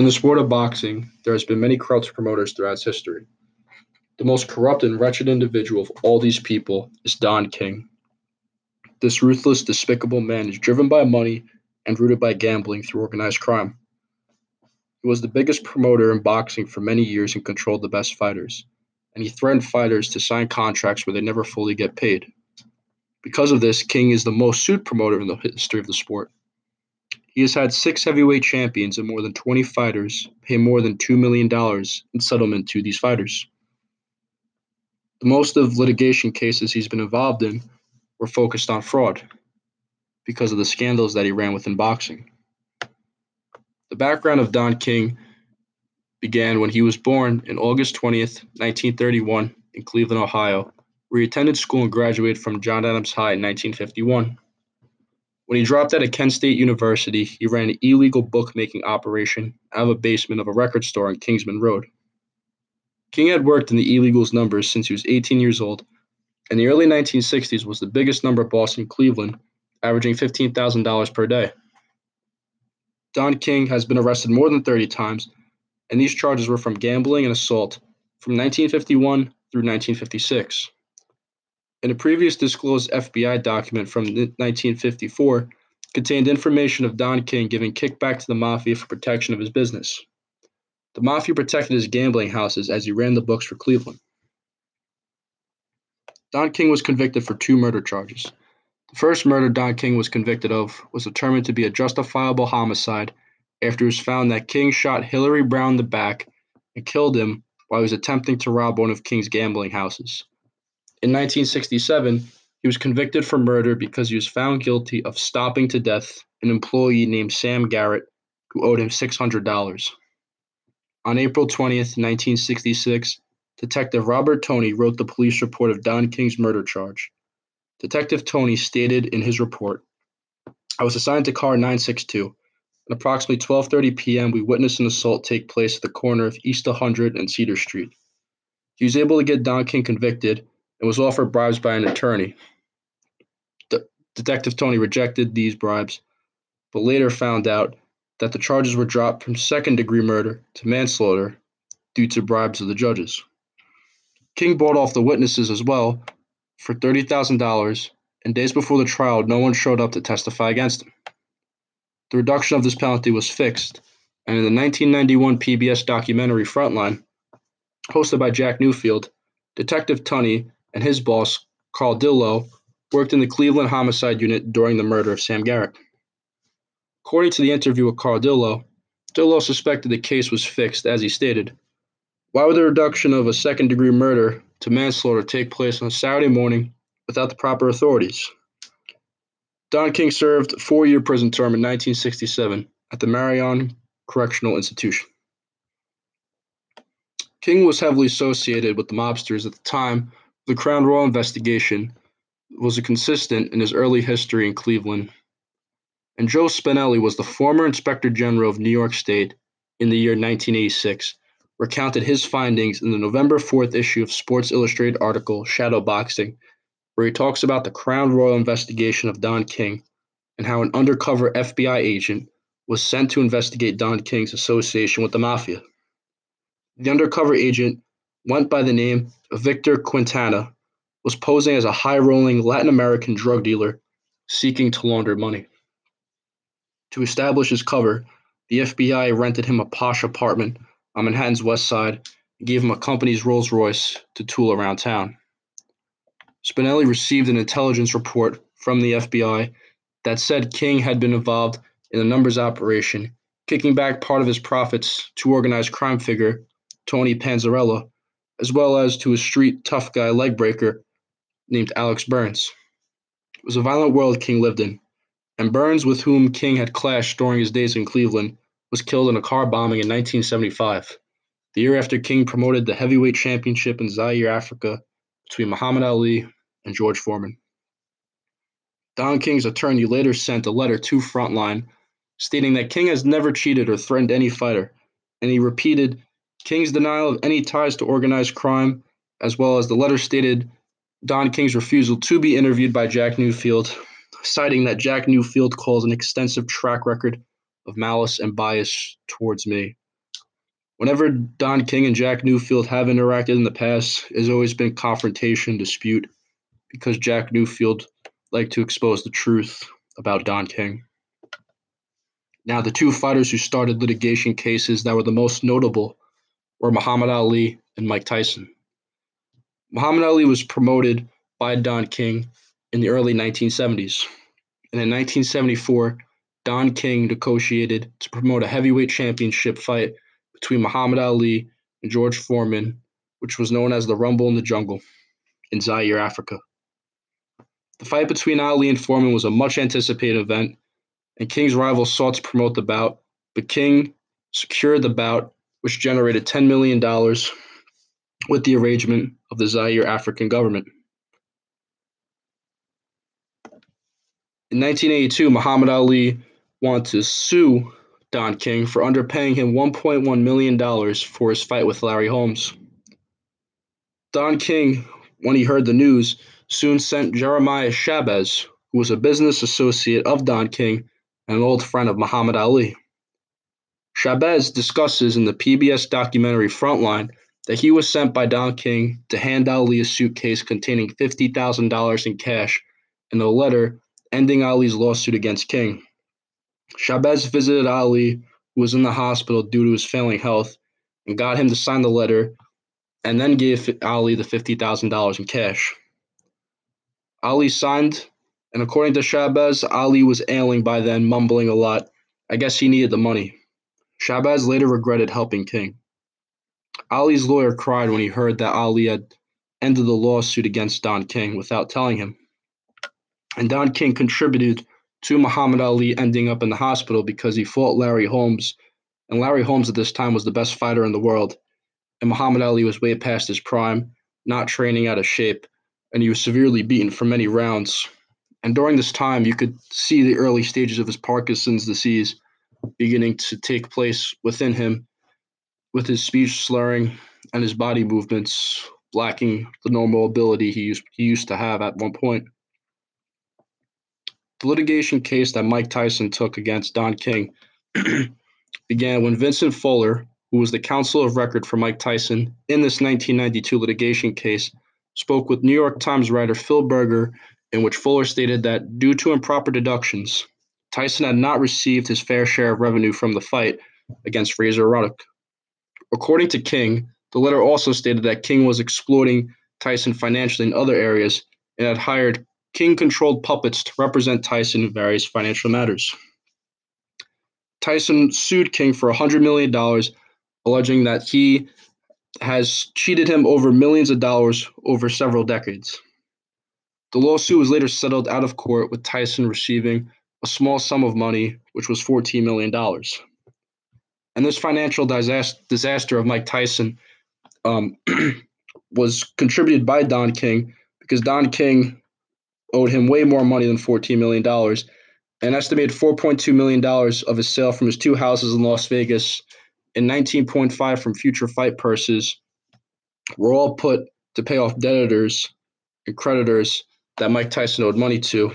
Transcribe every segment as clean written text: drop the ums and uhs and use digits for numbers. In the sport of boxing, there has been many corrupt promoters throughout its history. The most corrupt and wretched individual of all these people is Don King. This ruthless, despicable man is driven by money and rooted by gambling through organized crime. He was the biggest promoter in boxing for many years and controlled the best fighters, and he threatened fighters to sign contracts where they never fully get paid. Because of this, King is the most sued promoter in the history of the sport. He has had 6 heavyweight champions and more than 20 fighters pay more than $2 million in settlement to these fighters. The most of litigation cases he's been involved in were focused on fraud because of the scandals that he ran within boxing. The background of Don King began when he was born on August 20th, 1931 in Cleveland, Ohio, where he attended school and graduated from John Adams High in 1951. When he dropped out of Kent State University, he ran an illegal bookmaking operation out of a basement of a record store on Kingsman Road. King had worked in the illegals' numbers since he was 18 years old, and the early 1960s was the biggest number boss in Cleveland, averaging $15,000 per day. Don King has been arrested more than 30 times, and these charges were from gambling and assault from 1951 through 1956. In a previous disclosed FBI document from 1954, contained information of Don King giving kickback to the mafia for protection of his business. The mafia protected his gambling houses as he ran the books for Cleveland. Don King was convicted for 2 murder charges. The first murder Don King was convicted of was determined to be a justifiable homicide after it was found that King shot Hillary Brown in the back and killed him while he was attempting to rob one of King's gambling houses. In 1967, he was convicted for murder because he was found guilty of stopping to death an employee named Sam Garrett, who owed him $600. On April 20th, 1966, Detective Robert Tony wrote the police report of Don King's murder charge. Detective Tony stated in his report, "I was assigned to car 962. At approximately 12:30 p.m., we witnessed an assault take place at the corner of East 100 and Cedar Street. He was able to get Don King convicted and was offered bribes by an attorney. Detective Tony rejected these bribes, but later found out that the charges were dropped from second-degree murder to manslaughter due to bribes of the judges. King bought off the witnesses as well, for $30,000, and days before the trial, no one showed up to testify against him. The reduction of this penalty was fixed, and in the 1991 PBS documentary Frontline, hosted by Jack Newfield, Detective Tunney and his boss, Carl Dillo, worked in the Cleveland Homicide Unit during the murder of Sam Garrett. According to the interview with Carl Dillo, Dillo suspected the case was fixed, as he stated, "Why would the reduction of a second-degree murder to manslaughter take place on a Saturday morning without the proper authorities?" Don King served a 4-year prison term in 1967 at the Marion Correctional Institution. King was heavily associated with the mobsters at the time. The Crown Royal investigation was a consistent in his early history in Cleveland, and Joe Spinelli was the former Inspector General of New York State in the year 1986, recounted his findings in the November 4th issue of Sports Illustrated article Shadow Boxing, where he talks about the Crown Royal investigation of Don King and how an undercover FBI agent was sent to investigate Don King's association with the mafia. The undercover agent went by the name of Victor Quintana, was posing as a high-rolling Latin American drug dealer seeking to launder money. To establish his cover, the FBI rented him a posh apartment on Manhattan's West Side and gave him a company's Rolls Royce to tool around town. Spinelli received an intelligence report from the FBI that said King had been involved in the numbers operation, kicking back part of his profits to organized crime figure Tony Panzarella, as well as to a street tough guy leg breaker named Alex Burns. It was a violent world King lived in, and Burns, with whom King had clashed during his days in Cleveland, was killed in a car bombing in 1975, the year after King promoted the heavyweight championship in Zaire, Africa, between Muhammad Ali and George Foreman. Don King's attorney later sent a letter to Frontline stating that King has never cheated or threatened any fighter, and he repeated King's denial of any ties to organized crime, as well as the letter stated Don King's refusal to be interviewed by Jack Newfield, citing that Jack Newfield calls an extensive track record of malice and bias towards me, Whenever Don King and Jack Newfield have interacted in the past, it has always been confrontation, dispute, because Jack Newfield liked to expose the truth about Don King. Now, the two fighters who started litigation cases that were the most notable were Muhammad Ali and Mike Tyson. Muhammad Ali was promoted by Don King in the early 1970s, and in 1974, Don King negotiated to promote a heavyweight championship fight between Muhammad Ali and George Foreman, which was known as the Rumble in the Jungle in Zaire, Africa. The fight between Ali and Foreman was a much anticipated event, and King's rivals sought to promote the bout, but King secured the bout, which generated $10 million with the arrangement of the Zaire African government. In 1982, Muhammad Ali wanted to sue Don King for underpaying him $1.1 million for his fight with Larry Holmes. Don King, when he heard the news, soon sent Jeremiah Shabazz, who was a business associate of Don King and an old friend of Muhammad Ali. Shabazz discusses in the PBS documentary Frontline that he was sent by Don King to hand Ali a suitcase containing $50,000 in cash and a letter ending Ali's lawsuit against King. Shabazz visited Ali, who was in the hospital due to his failing health, and got him to sign the letter and then gave Ali the $50,000 in cash. Ali signed, and according to Shabazz, Ali was ailing by then, mumbling a lot. I guess he needed the money. Shabazz later regretted helping King. Ali's lawyer cried when he heard that Ali had ended the lawsuit against Don King without telling him. And Don King contributed to Muhammad Ali ending up in the hospital because he fought Larry Holmes, and Larry Holmes at this time was the best fighter in the world, and Muhammad Ali was way past his prime, not training, out of shape, and he was severely beaten for many rounds. And during this time, you could see the early stages of his Parkinson's disease beginning to take place within him, with his speech slurring and his body movements lacking the normal ability he used to have at one point. The litigation case that Mike Tyson took against Don King began when Vincent Fuller, who was the counsel of record for Mike Tyson in this 1992 litigation case, spoke with New York Times writer Phil Berger, in which Fuller stated that due to improper deductions, Tyson had not received his fair share of revenue from the fight against Razor Ruddock. According to King, the letter also stated that King was exploiting Tyson financially in other areas and had hired King-controlled puppets to represent Tyson in various financial matters. Tyson sued King for $100 million, alleging that he has cheated him over millions of dollars over several decades. The lawsuit was later settled out of court, with Tyson receiving a small sum of money, which was $14 million. And this financial disaster of Mike Tyson was contributed by Don King, because Don King owed him way more money than $14 million. An estimated $4.2 million of his sale from his two houses in Las Vegas and $19.5 million from future fight purses were all put to pay off debtors and creditors that Mike Tyson owed money to,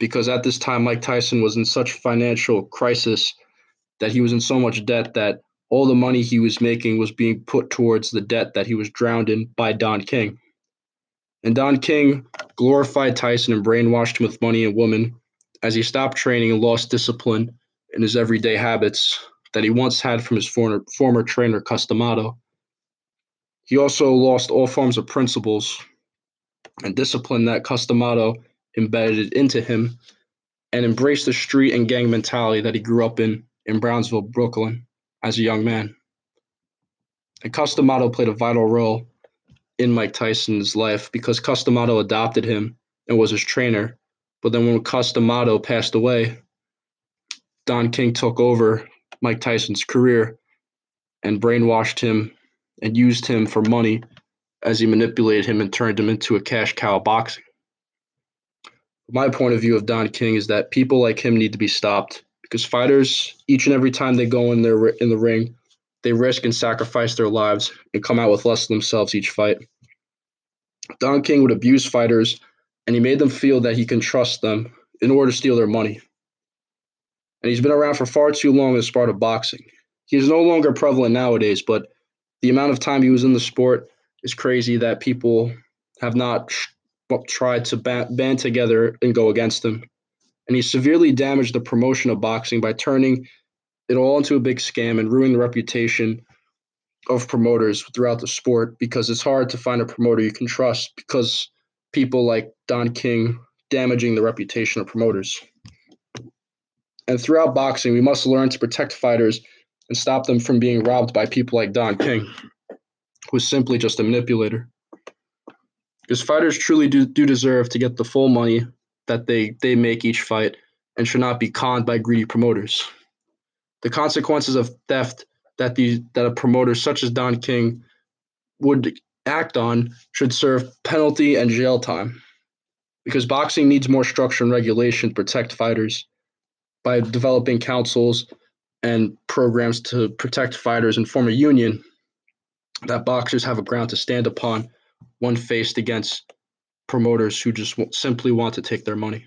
because at this time Mike Tyson was in such financial crisis that he was in so much debt that all the money he was making was being put towards the debt that he was drowned in by Don King. And Don King glorified Tyson and brainwashed him with money and women as he stopped training and lost discipline in his everyday habits that he once had from his former trainer, Cus D'Amato. He also lost all forms of principles and discipline that Cus D'Amato embedded into him, and embraced the street and gang mentality that he grew up in Brownsville, Brooklyn, as a young man. And Cus D'Amato played a vital role in Mike Tyson's life, because Cus D'Amato adopted him and was his trainer. But then when Cus D'Amato passed away, Don King took over Mike Tyson's career and brainwashed him and used him for money as he manipulated him and turned him into a cash cow of boxing. My point of view of Don King is that people like him need to be stopped, because fighters, each and every time they go in the ring, they risk and sacrifice their lives and come out with less of themselves each fight. Don King would abuse fighters, and he made them feel that he can trust them in order to steal their money. And he's been around for far too long as part of boxing. he's no longer prevalent nowadays, but the amount of time he was in the sport is crazy that people have not tried to band together and go against him. And he severely damaged the promotion of boxing by turning it all into a big scam and ruining the reputation of promoters throughout the sport, because it's hard to find a promoter you can trust because people like Don King damaging the reputation of promoters. And throughout boxing, we must learn to protect fighters and stop them from being robbed by people like Don King, who's simply just a manipulator. Because fighters truly do deserve to get the full money that they make each fight and should not be conned by greedy promoters. The consequences of theft that a promoter such as Don King would act on should serve penalty and jail time, because boxing needs more structure and regulation to protect fighters by developing councils and programs to protect fighters and form a union that boxers have a ground to stand upon when faced against promoters who just simply want to take their money.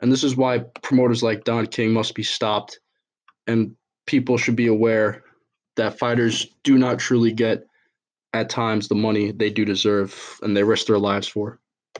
And this is why promoters like Don King must be stopped, and people should be aware that fighters do not truly get, at times, the money they do deserve and they risk their lives for.